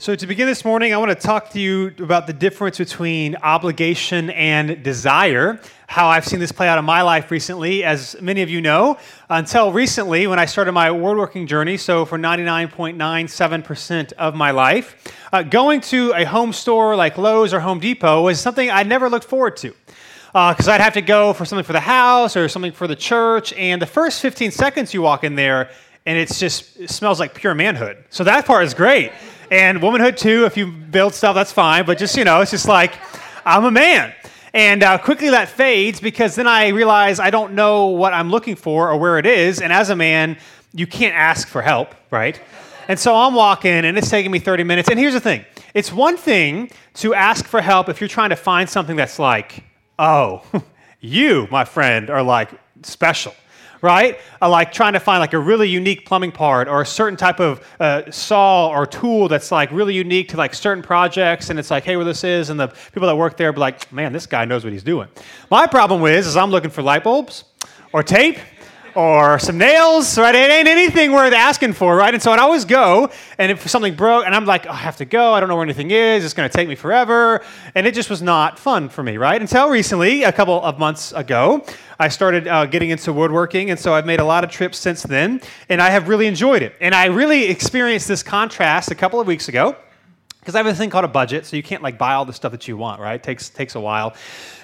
So to begin this morning, I want to talk to you about the difference between obligation and desire, how I've seen this play out in my life recently. As many of you know, until recently when I started my woodworking journey, so for 99.97% of my life, going to a home store like Lowe's or Home Depot was something I never looked forward to. Because I'd have to go for something for the house or something for the church, and the first 15 seconds you walk in there, and it smells like pure manhood. So that part is great. And womanhood too, if you build stuff, that's fine. But just, it's just like, I'm a man. And quickly that fades because then I realize I don't know what I'm looking for or where it is. And as a man, you can't ask for help, right? And so I'm walking, and it's taking me 30 minutes. And here's the thing. It's one thing to ask for help if you're trying to find something that's like, oh, you, my friend, are like special, right? Like trying to find like a really unique plumbing part or a certain type of saw or tool that's like really unique to like certain projects, and it's like, hey, where this is, and the people that work there be like, man, this guy knows what he's doing. My problem is I'm looking for light bulbs or tape or some nails, right? It ain't anything worth asking for, right? And so I'd always go, and if something broke, and I'm like, oh, I have to go, I don't know where anything is, it's going to take me forever, and it just was not fun for me, right? Until recently, a couple of months ago, I started getting into woodworking, and so I've made a lot of trips since then, and I have really enjoyed it. And I really experienced this contrast a couple of weeks ago, because I have a thing called a budget, so you can't like buy all the stuff that you want, right? It takes a while.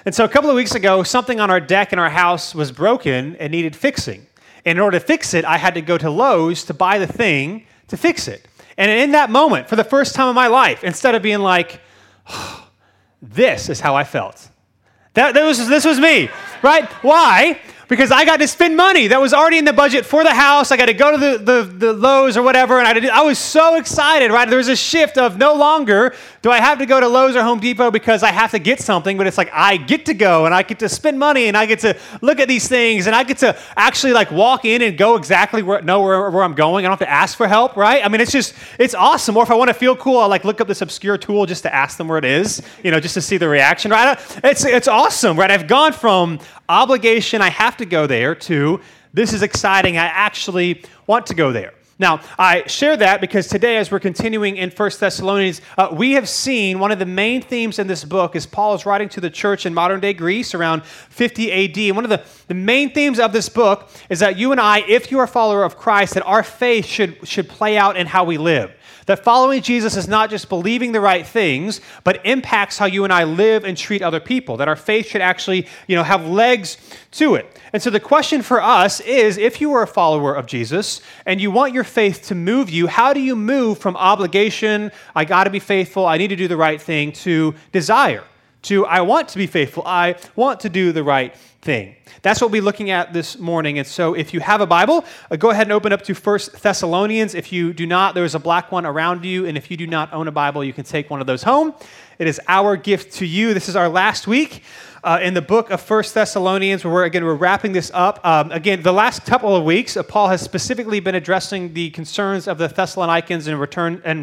And so a couple of weeks ago, something on our deck in our house was broken and needed fixing. And in order to fix it, I had to go to Lowe's to buy the thing to fix it. And in that moment, for the first time in my life, instead of being like, oh, this is how I felt. This was me, right? Why? Because I got to spend money that was already in the budget for the house. I got to go to the Lowe's or whatever, and I was so excited, right? There was a shift of no longer do I have to go to Lowe's or Home Depot because I have to get something, but it's like I get to go, and I get to spend money, and I get to look at these things, and I get to actually like walk in and go exactly where I'm going. I don't have to ask for help, right? I mean, it's awesome. Or if I want to feel cool, I'll like look up this obscure tool just to ask them where it is, just to see the reaction, right? It's awesome, right? I've gone from obligation, I have to go there, to this is exciting, I actually want to go there. Now, I share that because today, as we're continuing in 1 Thessalonians, we have seen one of the main themes in this book is Paul is writing to the church in modern-day Greece around 50 A.D. And one of the main themes of this book is that you and I, if you are a follower of Christ, that our faith should play out in how we live. That following Jesus is not just believing the right things, but impacts how you and I live and treat other people, that our faith should actually, have legs to it. And so the question for us is, if you are a follower of Jesus and you want your faith to move you, how do you move from obligation, I got to be faithful, I need to do the right thing, to desire, to I want to be faithful, I want to do the right thing. That's what we'll be looking at this morning. And so if you have a Bible, go ahead and open up to 1 Thessalonians. If you do not, there's a black one around you. And if you do not own a Bible, you can take one of those home. It is our gift to you. This is our last week in the book of 1 Thessalonians, where we're wrapping this up. Again, the last couple of weeks, Paul has specifically been addressing the concerns of the Thessalonians in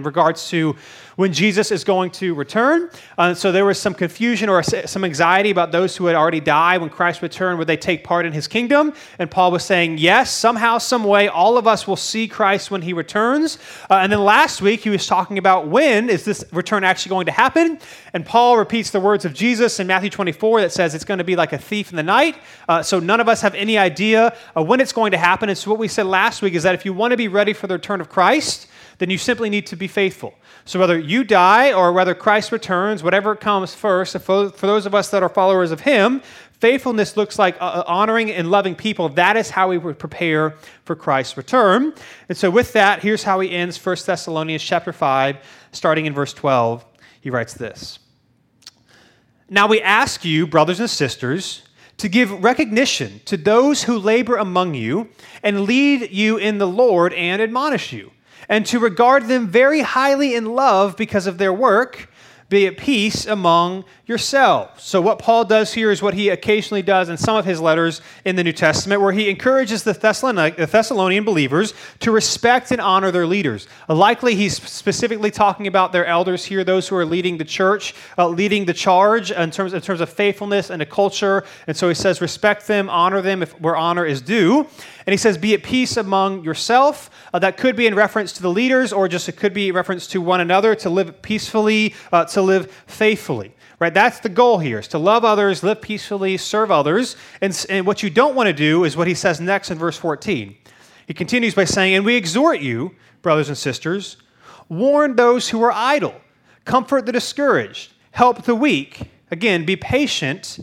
regards to when Jesus is going to return. So there was some confusion or some anxiety about those who had already died when Christ returned. Would they take part in his kingdom? And Paul was saying, yes, somehow, some way, all of us will see Christ when he returns. And then last week, he was talking about when is this return actually going to happen? And Paul repeats the words of Jesus in Matthew 24 that says it's going to be like a thief in the night. So none of us have any idea when it's going to happen. And so what we said last week is that if you want to be ready for the return of Christ, then you simply need to be faithful. So whether you die or whether Christ returns, whatever comes first, for those of us that are followers of him, faithfulness looks like honoring and loving people. That is how we would prepare for Christ's return. And so with that, here's how he ends 1 Thessalonians chapter 5, starting in verse 12. He writes this. Now we ask you, brothers and sisters, to give recognition to those who labor among you and lead you in the Lord and admonish you, and to regard them very highly in love because of their work, Be at peace among yourselves. So what Paul does here is what he occasionally does in some of his letters in the New Testament, where he encourages the Thessalonian believers to respect and honor their leaders. Likely he's specifically talking about their elders here, those who are leading the church, leading the charge in terms of faithfulness and a culture. And so he says, respect them, honor them where honor is due. And he says, be at peace among yourself. That could be in reference to the leaders, or just it could be in reference to one another, to live peacefully, to live faithfully, right? That's the goal here, is to love others, live peacefully, serve others. And what you don't want to do is what he says next in verse 14. He continues by saying, and we exhort you, brothers and sisters, warn those who are idle, comfort the discouraged, help the weak. Again, be patient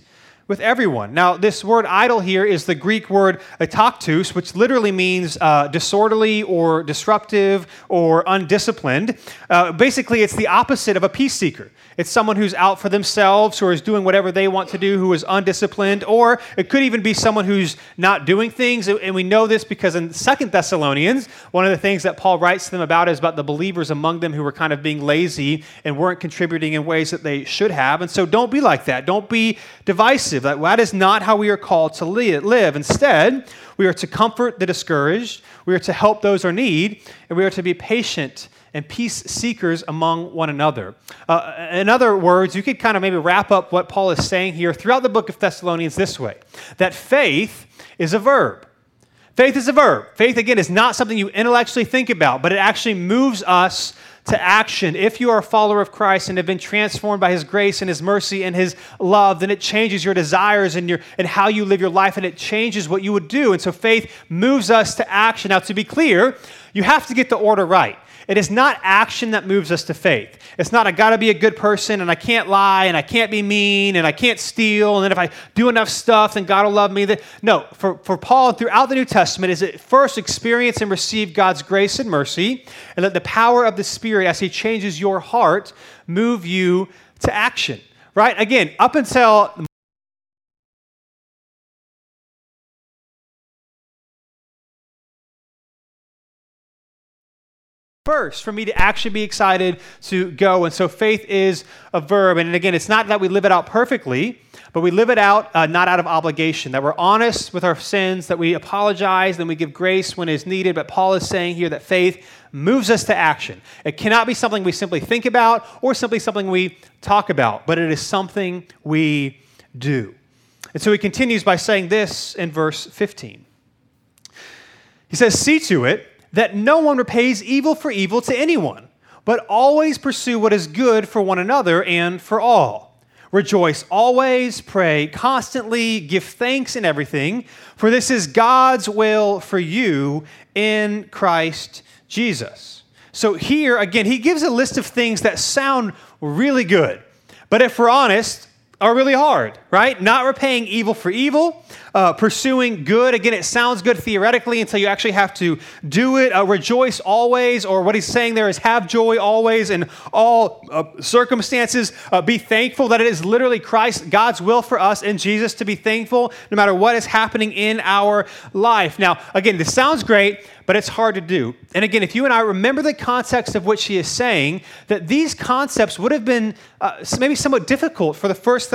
with everyone. Now, this word idle here is the Greek word atoktos, which literally means disorderly or disruptive or undisciplined. Basically, it's the opposite of a peace seeker. It's someone who's out for themselves, who is doing whatever they want to do, who is undisciplined, or it could even be someone who's not doing things. And we know this because in 2 Thessalonians, one of the things that Paul writes to them about is about the believers among them who were kind of being lazy and weren't contributing in ways that they should have. And so don't be like that. Don't be divisive. That is not how we are called to live. Instead, we are to comfort the discouraged, we are to help those in need, and we are to be patient and peace seekers among one another. In other words, you could kind of maybe wrap up what Paul is saying here throughout the book of Thessalonians this way, that faith is a verb. Faith is a verb. Faith, again, is not something you intellectually think about, but it actually moves us to action. If you are a follower of Christ and have been transformed by His grace and His mercy and His love, then it changes your desires and how you live your life, and it changes what you would do. And so faith moves us to action. Now, to be clear, you have to get the order right. It is not action that moves us to faith. It's not, I got to be a good person, and I can't lie, and I can't be mean, and I can't steal, and then if I do enough stuff, then God will love me. No, for Paul, throughout the New Testament, is it first experience and receive God's grace and mercy, and let the power of the Spirit, as He changes your heart, move you to action, right? Again, up until first, for me to actually be excited to go. And so faith is a verb. And again, it's not that we live it out perfectly, but we live it out not out of obligation, that we're honest with our sins, that we apologize, then we give grace when it's needed. But Paul is saying here that faith moves us to action. It cannot be something we simply think about or simply something we talk about, but it is something we do. And so he continues by saying this in verse 15. He says, see to it that no one repays evil for evil to anyone, but always pursue what is good for one another and for all. Rejoice always, pray constantly, give thanks in everything, for this is God's will for you in Christ Jesus. So here, again, he gives a list of things that sound really good, but if we're honest, are really hard, right? Not repaying evil for evil, pursuing good. Again, it sounds good theoretically until you actually have to do it. Rejoice always, or what he's saying there is have joy always in all circumstances. Be thankful that it is literally Christ, God's will for us in Jesus to be thankful no matter what is happening in our life. Now, again, this sounds great, but it's hard to do. And again, if you and I remember the context of which he is saying, that these concepts would have been maybe somewhat difficult for the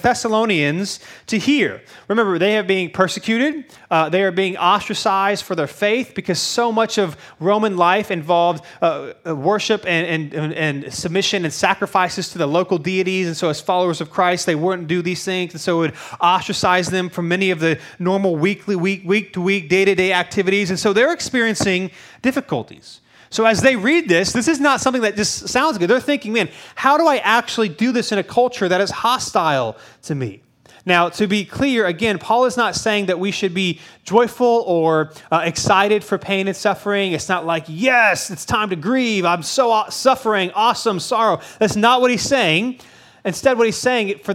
Thessalonians to hear. Remember, they are being persecuted. They are being ostracized for their faith because so much of Roman life involved worship and submission and sacrifices to the local deities. And so as followers of Christ, they wouldn't do these things. And so it would ostracize them from many of the normal week-to-week, day-to-day activities. And so they're experiencing difficulties. So as they read this is not something that just sounds good. They're thinking, man, how do I actually do this in a culture that is hostile to me? Now, to be clear, again, Paul is not saying that we should be joyful or excited for pain and suffering. It's not like, yes, it's time to grieve. I'm so suffering, awesome sorrow. That's not what he's saying. Instead, what he's saying for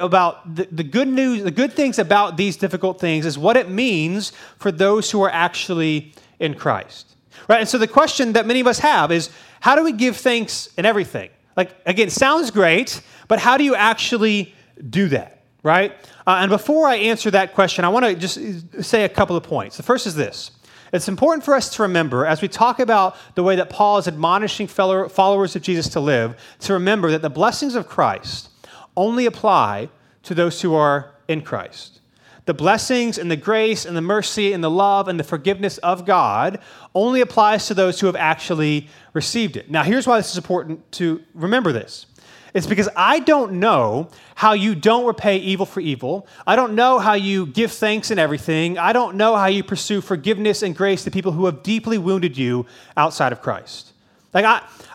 about the good news, the good things about these difficult things is what it means for those who are actually in Christ. Right? And so the question that many of us have is, how do we give thanks in everything? Like, again, sounds great, but how do you actually do that, right? And before I answer that question, I want to just say a couple of points. The first is this. It's important for us to remember, as we talk about the way that Paul is admonishing fellow followers of Jesus to live, to remember that the blessings of Christ only apply to those who are in Christ. The blessings and the grace and the mercy and the love and the forgiveness of God only applies to those who have actually received it. Now, here's why this is important to remember this. It's because I don't know how you don't repay evil for evil. I don't know how you give thanks in everything. I don't know how you pursue forgiveness and grace to people who have deeply wounded you outside of Christ. Like,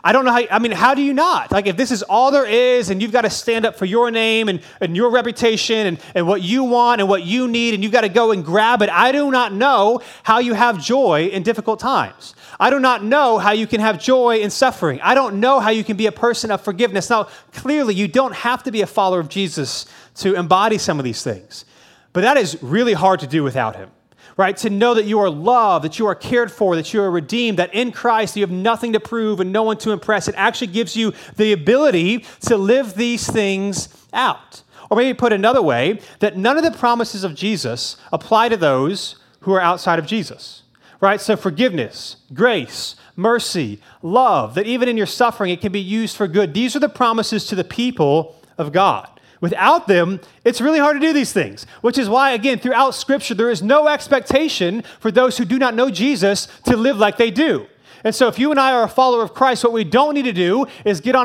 I don't know how, I mean, how do you not? Like, if this is all there is and you've got to stand up for your name and your reputation and what you want and what you need and you've got to go and grab it, I do not know how you have joy in difficult times. I do not know how you can have joy in suffering. I don't know how you can be a person of forgiveness. Now, clearly, you don't have to be a follower of Jesus to embody some of these things, but that is really hard to do without him. Right? To know that you are loved, that you are cared for, that you are redeemed, that in Christ you have nothing to prove and no one to impress. It actually gives you the ability to live these things out. Or maybe put another way, that none of the promises of Jesus apply to those who are outside of Jesus. Right? So forgiveness, grace, mercy, love, that even in your suffering it can be used for good. These are the promises to the people of God. Without them, it's really hard to do these things, which is why, again, throughout Scripture, there is no expectation for those who do not know Jesus to live like they do. And so if you and I are a follower of Christ, what we don't need to do is get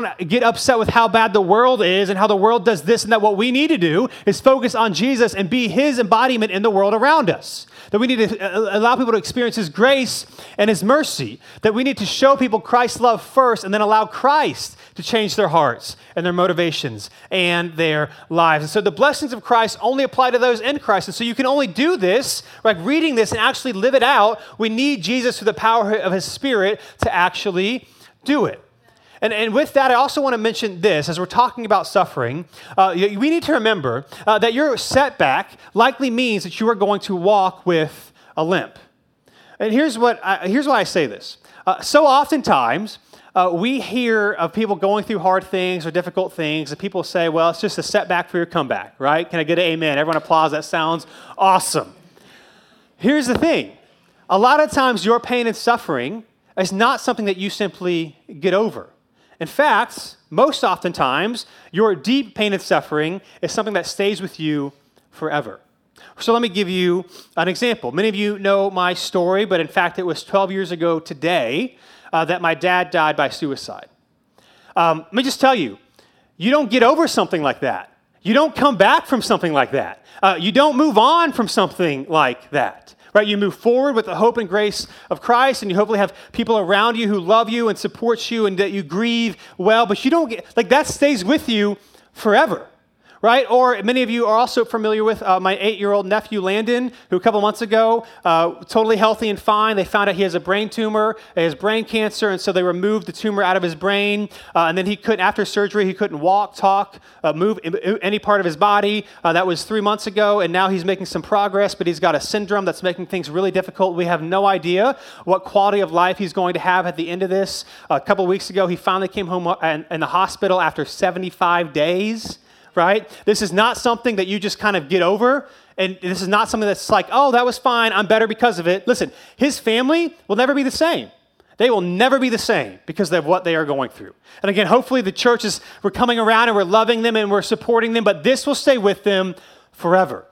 upset with how bad the world is and how the world does this and that. What we need to do is focus on Jesus and be his embodiment in the world around us. That we need to allow people to experience his grace and his mercy. That we need to show people Christ's love first and then allow Christ to change their hearts and their motivations and their lives. And so the blessings of Christ only apply to those in Christ. And so you can only do this, like reading this and actually live it out. We need Jesus through the power of his Spirit to actually do it. And with that, I also want to mention this, as we're talking about suffering, we need to remember that your setback likely means that you are going to walk with a limp. And here's why I say this. So oftentimes, we hear of people going through hard things or difficult things, and people say, well, it's just a setback for your comeback, right? Can I get an amen? Everyone applause. That sounds awesome. Here's the thing. A lot of times your pain and suffering is not something that you simply get over. In fact, most oftentimes, your deep pain and suffering is something that stays with you forever. So let me give you an example. Many of you know my story, but in fact, it was 12 years ago today that my dad died by suicide. Let me just tell you, you don't get over something like that. You don't come back from something like that. You don't move on from something like that. Right? You move forward with the hope and grace of Christ, and you hopefully have people around you who love you and support you and that you grieve well, but you don't get, like, that stays with you forever. Right? Or many of you are also familiar with my 8-year-old nephew, Landon, who a couple months ago, totally healthy and fine, they found out he has a brain tumor, he has brain cancer, and so they removed the tumor out of his brain, and then he couldn't, after surgery, he couldn't walk, talk, move any part of his body. That was 3 months ago, and now he's making some progress, but he's got a syndrome that's making things really difficult. We have no idea what quality of life he's going to have at the end of this. A couple weeks ago, he finally came home in the hospital after 75 days. Right? This is not something that you just kind of get over, and this is not something that's like, oh, that was fine, I'm better because of it. Listen, his family will never be the same. They will never be the same because of what they are going through. And again, hopefully the church is, we're coming around and we're loving them and we're supporting them, but this will stay with them forever.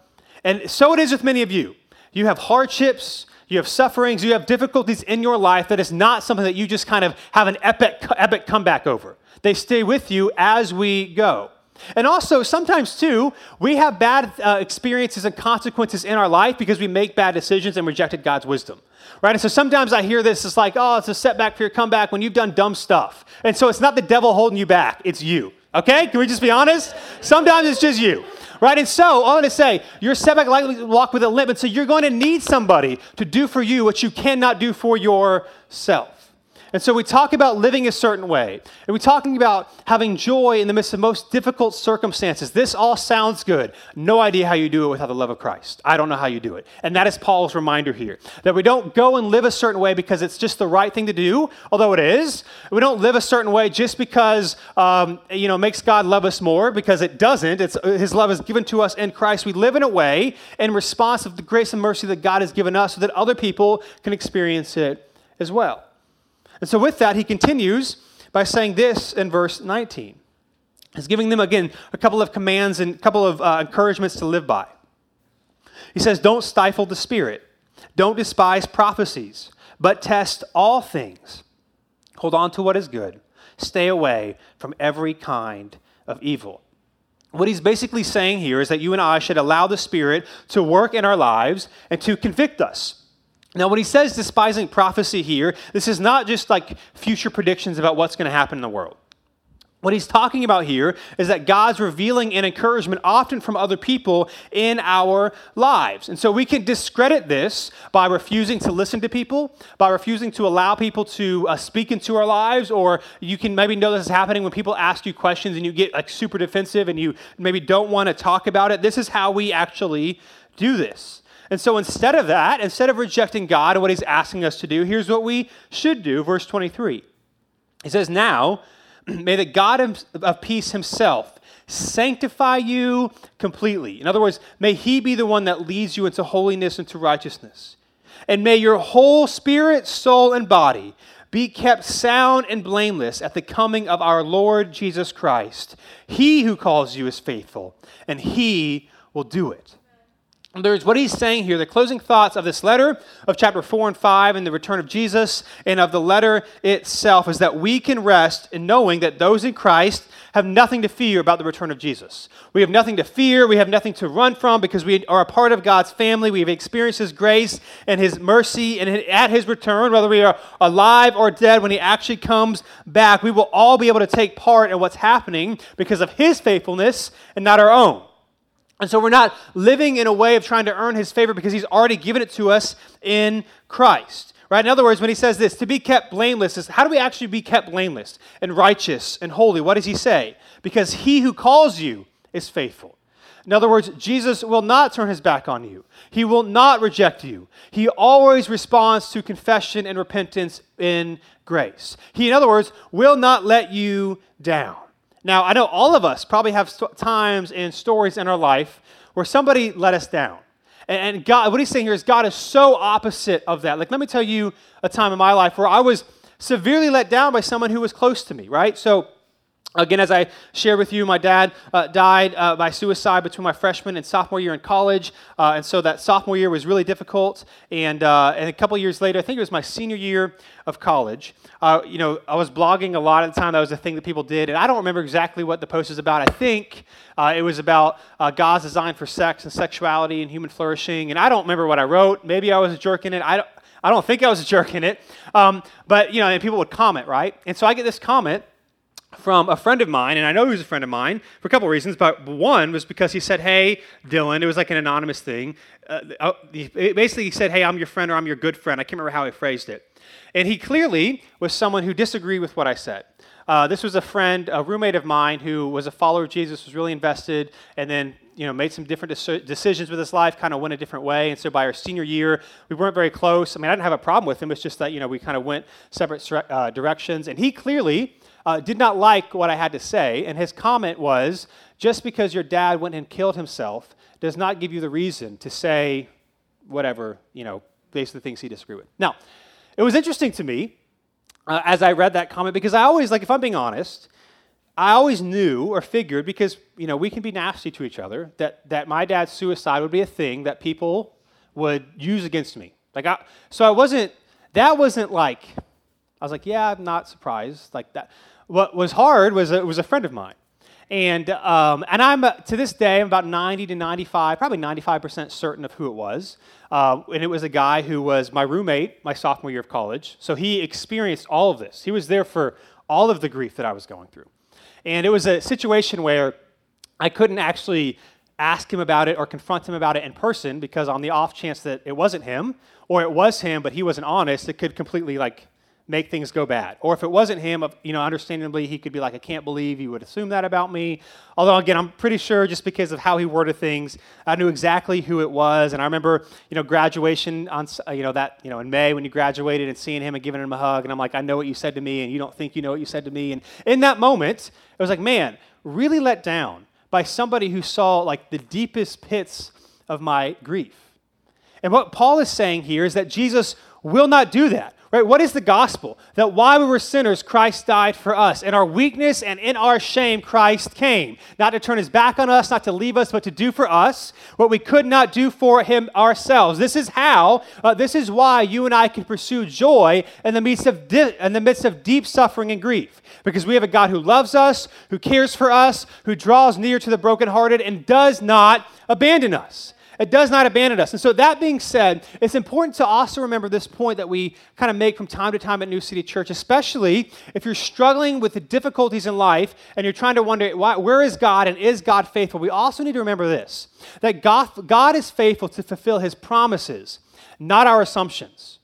And so it is with many of you. You have hardships, you have sufferings, you have difficulties in your life that is not something that you just kind of have an epic comeback over. They stay with you as we go. And also, sometimes, too, we have bad experiences and consequences in our life because we make bad decisions and rejected God's wisdom, right? And so sometimes I hear this, it's like, oh, it's a setback for your comeback when you've done dumb stuff. And so it's not the devil holding you back, it's you, okay? Can we just be honest? Sometimes it's just you, right? And so, all I'm going to say, your setback likely walk with a limp, and so you're going to need somebody to do for you what you cannot do for yourself. And so we talk about living a certain way, and we're talking about having joy in the midst of most difficult circumstances. This all sounds good. No idea how you do it without the love of Christ. I don't know how you do it. And that is Paul's reminder here, that we don't go and live a certain way because it's just the right thing to do, although it is. We don't live a certain way just because, it makes God love us more, because it doesn't. His love is given to us in Christ. We live in a way in response to the grace and mercy that God has given us so that other people can experience it as well. And so with that, he continues by saying this in verse 19. He's giving them, again, a couple of commands and a couple of encouragements to live by. He says, don't stifle the Spirit. Don't despise prophecies, but test all things. Hold on to what is good. Stay away from every kind of evil. What he's basically saying here is that you and I should allow the Spirit to work in our lives and to convict us. Now, when he says despising prophecy here, this is not just like future predictions about what's going to happen in the world. What he's talking about here is that God's revealing an encouragement often from other people in our lives. And so we can discredit this by refusing to listen to people, by refusing to allow people to speak into our lives, or you can maybe know this is happening when people ask you questions and you get like super defensive and you maybe don't want to talk about it. This is how we actually do this. And so instead of that, instead of rejecting God and what he's asking us to do, here's what we should do, verse 23. He says, now, may the God of peace himself sanctify you completely. In other words, may he be the one that leads you into holiness and to righteousness. And may your whole spirit, soul, and body be kept sound and blameless at the coming of our Lord Jesus Christ. He who calls you is faithful, and he will do it. In other words, what he's saying here, the closing thoughts of this letter of chapter 4 and 5 and the return of Jesus and of the letter itself is that we can rest in knowing that those in Christ have nothing to fear about the return of Jesus. We have nothing to fear. We have nothing to run from because we are a part of God's family. We have experienced his grace and his mercy, and at his return, whether we are alive or dead, when he actually comes back, we will all be able to take part in what's happening because of his faithfulness and not our own. And so we're not living in a way of trying to earn his favor because he's already given it to us in Christ, right? In other words, when he says this, to be kept blameless, is how do we actually be kept blameless and righteous and holy? What does he say? Because he who calls you is faithful. In other words, Jesus will not turn his back on you. He will not reject you. He always responds to confession and repentance in grace. He, in other words, will not let you down. Now, I know all of us probably have times and stories in our life where somebody let us down. And God, what he's saying here is God is so opposite of that. Like, let me tell you a time in my life where I was severely let down by someone who was close to me, right? So, again, as I shared with you, my dad died by suicide between my freshman and sophomore year in college. And so that sophomore year was really difficult. And a couple years later, I think it was my senior year of college, I was blogging a lot at the time. That was the thing that people did. And I don't remember exactly what the post was about. I think it was about God's design for sex and sexuality and human flourishing. And I don't remember what I wrote. Maybe I was a jerk in it. I don't think I was a jerk in it. And people would comment, right? And so I get this comment from a friend of mine, and I know he was a friend of mine for a couple reasons, but one was because he said, hey, Dylan, it was like an anonymous thing. Basically, he said, hey, I'm your friend or I'm your good friend. I can't remember how he phrased it. And he clearly was someone who disagreed with what I said. This was a friend, a roommate of mine who was a follower of Jesus, was really invested, and then made some different decisions with his life, kind of went a different way. And so by our senior year, we weren't very close. I mean, I didn't have a problem with him. It's just that, we kind of went separate directions. And he clearly did not like what I had to say, and his comment was, just because your dad went and killed himself does not give you the reason to say whatever, basically things he disagreed with. Now, it was interesting to me as I read that comment, because I always, if I'm being honest, I always knew or figured, because, we can be nasty to each other, that my dad's suicide would be a thing that people would use against me. I was like, yeah, I'm not surprised, like that. What was hard was it was a friend of mine. And I'm to this day, I'm about 90 to 95, probably 95% certain of who it was. And it was a guy who was my roommate my sophomore year of college. So he experienced all of this. He was there for all of the grief that I was going through. And it was a situation where I couldn't actually ask him about it or confront him about it in person, because on the off chance that it wasn't him, or it was him, but he wasn't honest, it could completely make things go bad. Or if it wasn't him, you know, understandably, he could be like, I can't believe you would assume that about me. Although, again, I'm pretty sure just because of how he worded things, I knew exactly who it was. And I remember, you know, graduation on, you know, that, you know, in May when you graduated and seeing him and giving him a hug. And I'm like, I know what you said to me, and you don't think you know what you said to me. And in that moment, it was like, man, really let down by somebody who saw like the deepest pits of my grief. And what Paul is saying here is that Jesus will not do that. Right? What is the gospel? That while we were sinners, Christ died for us. In our weakness and in our shame, Christ came. Not to turn his back on us, not to leave us, but to do for us what we could not do for him ourselves. This is how, this is why you and I can pursue joy in the midst of deep suffering and grief. Because we have a God who loves us, who cares for us, who draws near to the brokenhearted and does not abandon us. It does not abandon us. And so that being said, it's important to also remember this point that we kind of make from time to time at New City Church, especially if you're struggling with the difficulties in life and you're trying to wonder, where is God and is God faithful? We also need to remember this, that God is faithful to fulfill his promises, not our assumptions.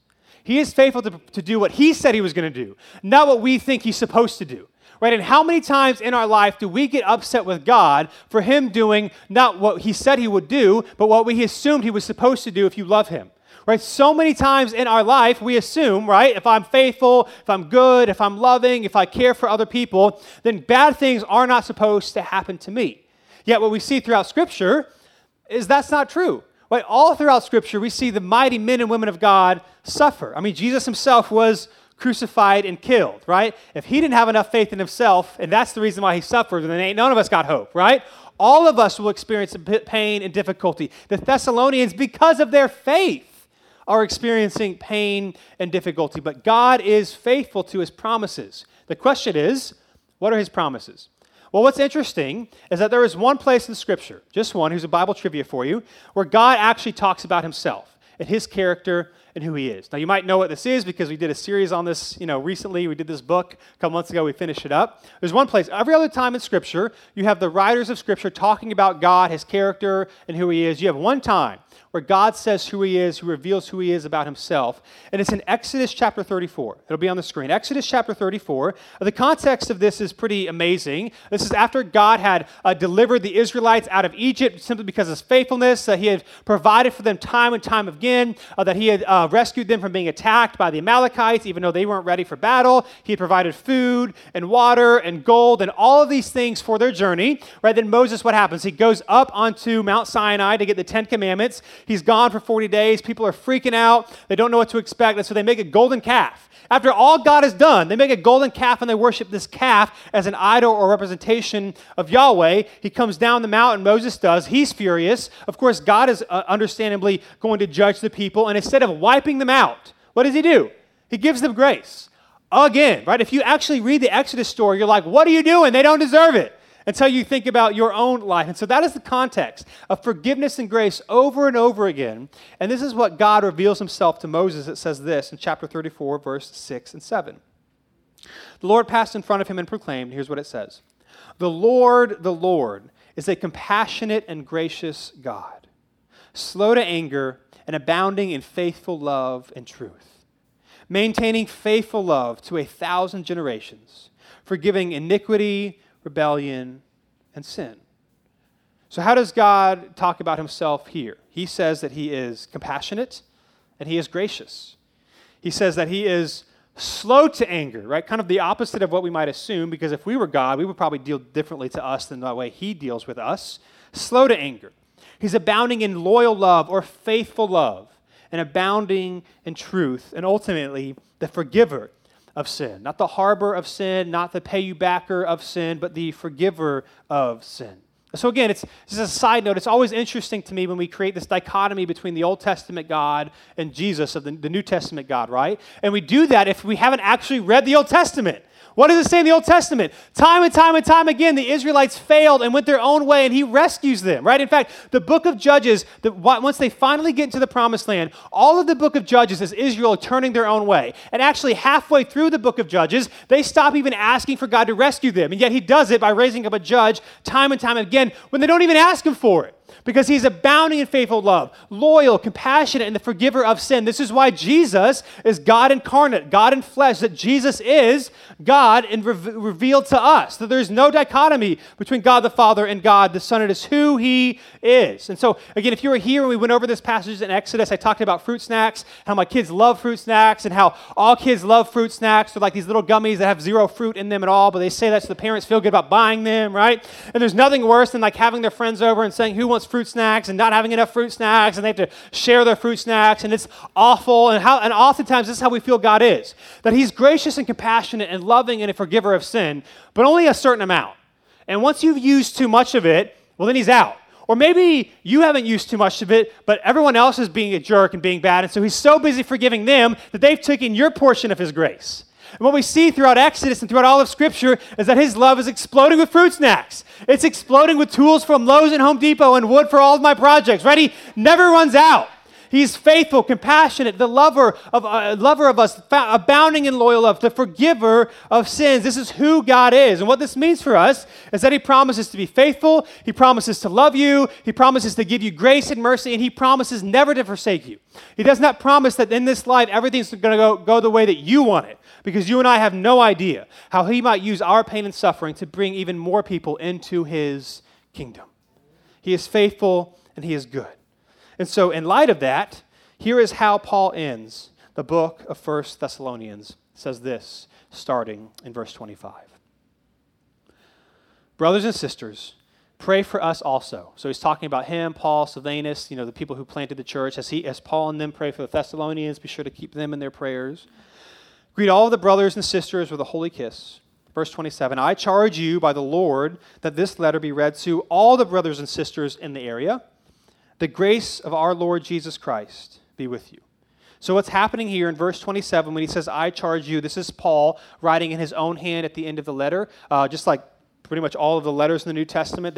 He is faithful to do what he said he was going to do, not what we think he's supposed to do. Right? And how many times in our life do we get upset with God for him doing not what he said he would do, but what we assumed he was supposed to do if you love him? Right? So many times in our life we assume, right, if I'm faithful, if I'm good, if I'm loving, if I care for other people, then bad things are not supposed to happen to me. Yet what we see throughout Scripture is that's not true. Right? All throughout Scripture we see the mighty men and women of God suffer. I mean, Jesus himself was crucified and killed, right? If he didn't have enough faith in himself, and that's the reason why he suffered, then ain't none of us got hope, right? All of us will experience pain and difficulty. The Thessalonians, because of their faith, are experiencing pain and difficulty, but God is faithful to his promises. The question is, what are his promises? Well, what's interesting is that there is one place in Scripture, just one, here's a Bible trivia for you, where God actually talks about himself and his character and who he is. Now, you might know what this is because we did a series on this, you know, recently. We did this book a couple months ago. We finished it up. There's one place. Every other time in Scripture, you have the writers of Scripture talking about God, his character, and who he is. You have one time where God says who he is, who reveals who he is about himself, and it's in Exodus chapter 34. It'll be on the screen. Exodus chapter 34. The context of this is pretty amazing. This is after God had delivered the Israelites out of Egypt simply because of his faithfulness, that he had provided for them time and time again, that he had rescued them from being attacked by the Amalekites, even though they weren't ready for battle. He had provided food and water and gold and all of these things for their journey. Right? Then Moses, what happens? He goes up onto Mount Sinai to get the Ten Commandments. He's gone for 40 days. People are freaking out. They don't know what to expect. And so they make a golden calf. After all God has done, they make a golden calf and they worship this calf as an idol or representation of Yahweh. He comes down the mountain, Moses does. He's furious. Of course, God is understandably going to judge the people. And instead of wiping them out, what does he do? He gives them grace. Again, right? If you actually read the Exodus story, you're like, what are you doing? They don't deserve it. Until you think about your own life. And so that is the context of forgiveness and grace over and over again. And this is what God reveals himself to Moses. It says this in chapter 34, verse 6 and 7. The Lord passed in front of him and proclaimed, here's what it says. The Lord is a compassionate and gracious God, slow to anger and abounding in faithful love and truth, maintaining faithful love to 1,000 generations, forgiving iniquity, rebellion, and sin. So how does God talk about himself here? He says that he is compassionate and he is gracious. He says that he is slow to anger, right? Kind of the opposite of what we might assume, because if we were God, we would probably deal differently to us than the way he deals with us. Slow to anger. He's abounding in loyal love or faithful love and abounding in truth and ultimately the forgiver of sin. Not the harbor of sin, not the pay-you-backer of sin, but the forgiver of sin. So again, it's just a side note. It's always interesting to me when we create this dichotomy between the Old Testament God and Jesus of the New Testament God, right? And we do that if we haven't actually read the Old Testament. What does it say in the Old Testament? Time and time and time again, the Israelites failed and went their own way, and he rescues them, right? In fact, the book of Judges, once they finally get into the promised land, all of the book of Judges is Israel turning their own way. And actually, halfway through the book of Judges, they stop even asking for God to rescue them, and yet he does it by raising up a judge time and time again when they don't even ask him for it. because he's abounding in faithful love, loyal, compassionate, and the forgiver of sin. This is why Jesus is God incarnate, God in flesh, that Jesus is God and revealed to us, that there's no dichotomy between God the Father and God the Son. It is who he is. And so, again, if you were here and we went over this passage in Exodus, I talked about fruit snacks, how my kids love fruit snacks, and how all kids love fruit snacks. They're like these little gummies that have zero fruit in them at all, but they say that so the parents feel good about buying them, right? And there's nothing worse than like having their friends over and saying, who wants fruit snacks, and not having enough fruit snacks, and they have to share their fruit snacks, and it's awful. And oftentimes this is how we feel God is, that he's gracious and compassionate and loving and a forgiver of sin, but only a certain amount. And once you've used too much of it, well, then he's out. Or maybe you haven't used too much of it, but everyone else is being a jerk and being bad, and so he's so busy forgiving them that they've taken your portion of his grace. And what we see throughout Exodus and throughout all of Scripture is that his love is exploding with fruit snacks. It's exploding with tools from Lowe's and Home Depot and wood for all of my projects, right? He never runs out. He's faithful, compassionate, the lover of us, abounding in loyal love, the forgiver of sins. This is who God is. And what this means for us is that he promises to be faithful. He promises to love you. He promises to give you grace and mercy, and he promises never to forsake you. He does not promise that in this life everything's going to go the way that you want it, because you and I have no idea how he might use our pain and suffering to bring even more people into his kingdom. He is faithful and he is good. And so in light of that, here is how Paul ends the book of 1 Thessalonians. It says this, starting in verse 25. Brothers and sisters, pray for us also. So he's talking about him, Paul, Silvanus, you know, the people who planted the church. As Paul and them pray for the Thessalonians, be sure to keep them in their prayers. Greet all the brothers and sisters with a holy kiss. Verse 27, I charge you by the Lord that this letter be read to all the brothers and sisters in the area. The grace of our Lord Jesus Christ be with you. So what's happening here in verse 27 when he says, I charge you, this is Paul writing in his own hand at the end of the letter, just like pretty much all of the letters in the New Testament.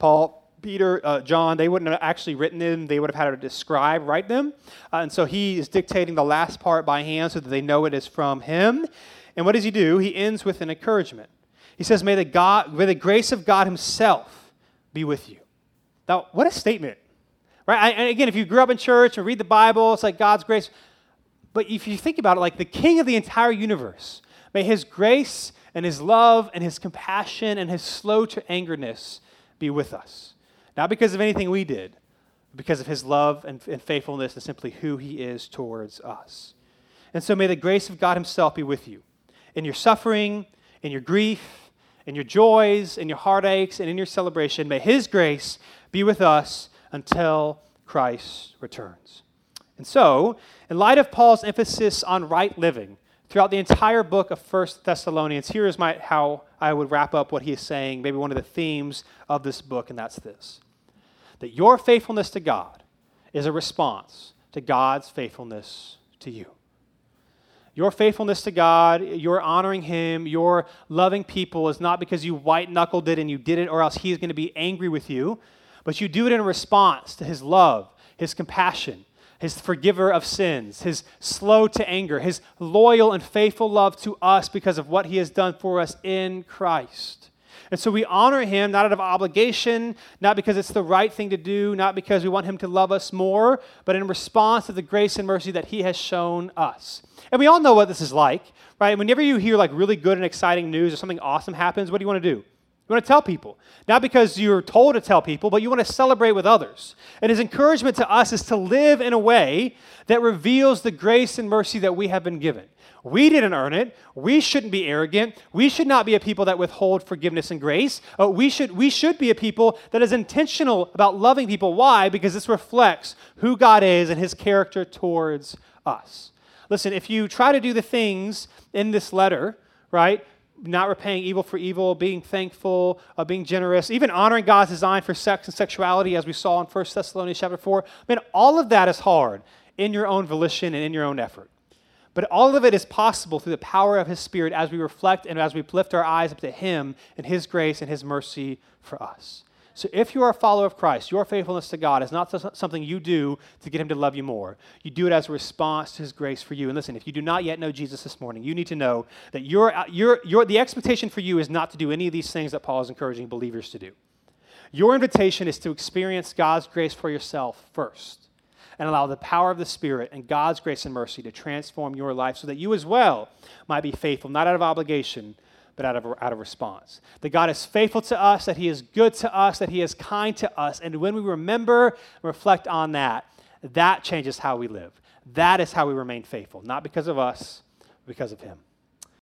Paul, Peter, John, they wouldn't have actually written them. They would have had to write them. And so he is dictating the last part by hand so that they know it is from him. And what does he do? He ends with an encouragement. He says, may the grace of God himself be with you. Now, what a statement. Right? And again, if you grew up in church and read the Bible, it's like God's grace. But if you think about it, like the king of the entire universe, may his grace and his love and his compassion and his slow to angerness be with us. Not because of anything we did, but because of his love and faithfulness and simply who he is towards us. And so may the grace of God himself be with you in your suffering, in your grief, in your joys, in your heartaches, and in your celebration. May his grace be with us until Christ returns. And so, in light of Paul's emphasis on right living throughout the entire book of 1 Thessalonians, here is how I would wrap up what he is saying, maybe one of the themes of this book, and that's this, that your faithfulness to God is a response to God's faithfulness to you. Your faithfulness to God, your honoring him, your loving people is not because you white-knuckled it and you did it or else he's going to be angry with you, but you do it in response to his love, his compassion, his forgiver of sins, his slow to anger, his loyal and faithful love to us because of what he has done for us in Christ. And so we honor him not out of obligation, not because it's the right thing to do, not because we want him to love us more, but in response to the grace and mercy that he has shown us. And we all know what this is like, right? Whenever you hear like really good and exciting news or something awesome happens, what do you want to do? You want to tell people, not because you're told to tell people, but you want to celebrate with others. And his encouragement to us is to live in a way that reveals the grace and mercy that we have been given. We didn't earn it. We shouldn't be arrogant. We should not be a people that withhold forgiveness and grace. We should be a people that is intentional about loving people. Why? Because this reflects who God is and his character towards us. Listen, if you try to do the things in this letter, right, not repaying evil for evil, being thankful, being generous, even honoring God's design for sex and sexuality, as we saw in 1 Thessalonians chapter 4. Man, all of that is hard in your own volition and in your own effort. But all of it is possible through the power of his Spirit as we reflect and as we lift our eyes up to him and his grace and his mercy for us. So if you are a follower of Christ, your faithfulness to God is not something you do to get him to love you more. You do it as a response to his grace for you. And listen, if you do not yet know Jesus this morning, you need to know that the expectation for you is not to do any of these things that Paul is encouraging believers to do. Your invitation is to experience God's grace for yourself first and allow the power of the Spirit and God's grace and mercy to transform your life so that you as well might be faithful, not out of obligation, but out of response. That God is faithful to us, that he is good to us, that he is kind to us. And when we remember and reflect on that, that changes how we live. That is how we remain faithful, not because of us, but because of him.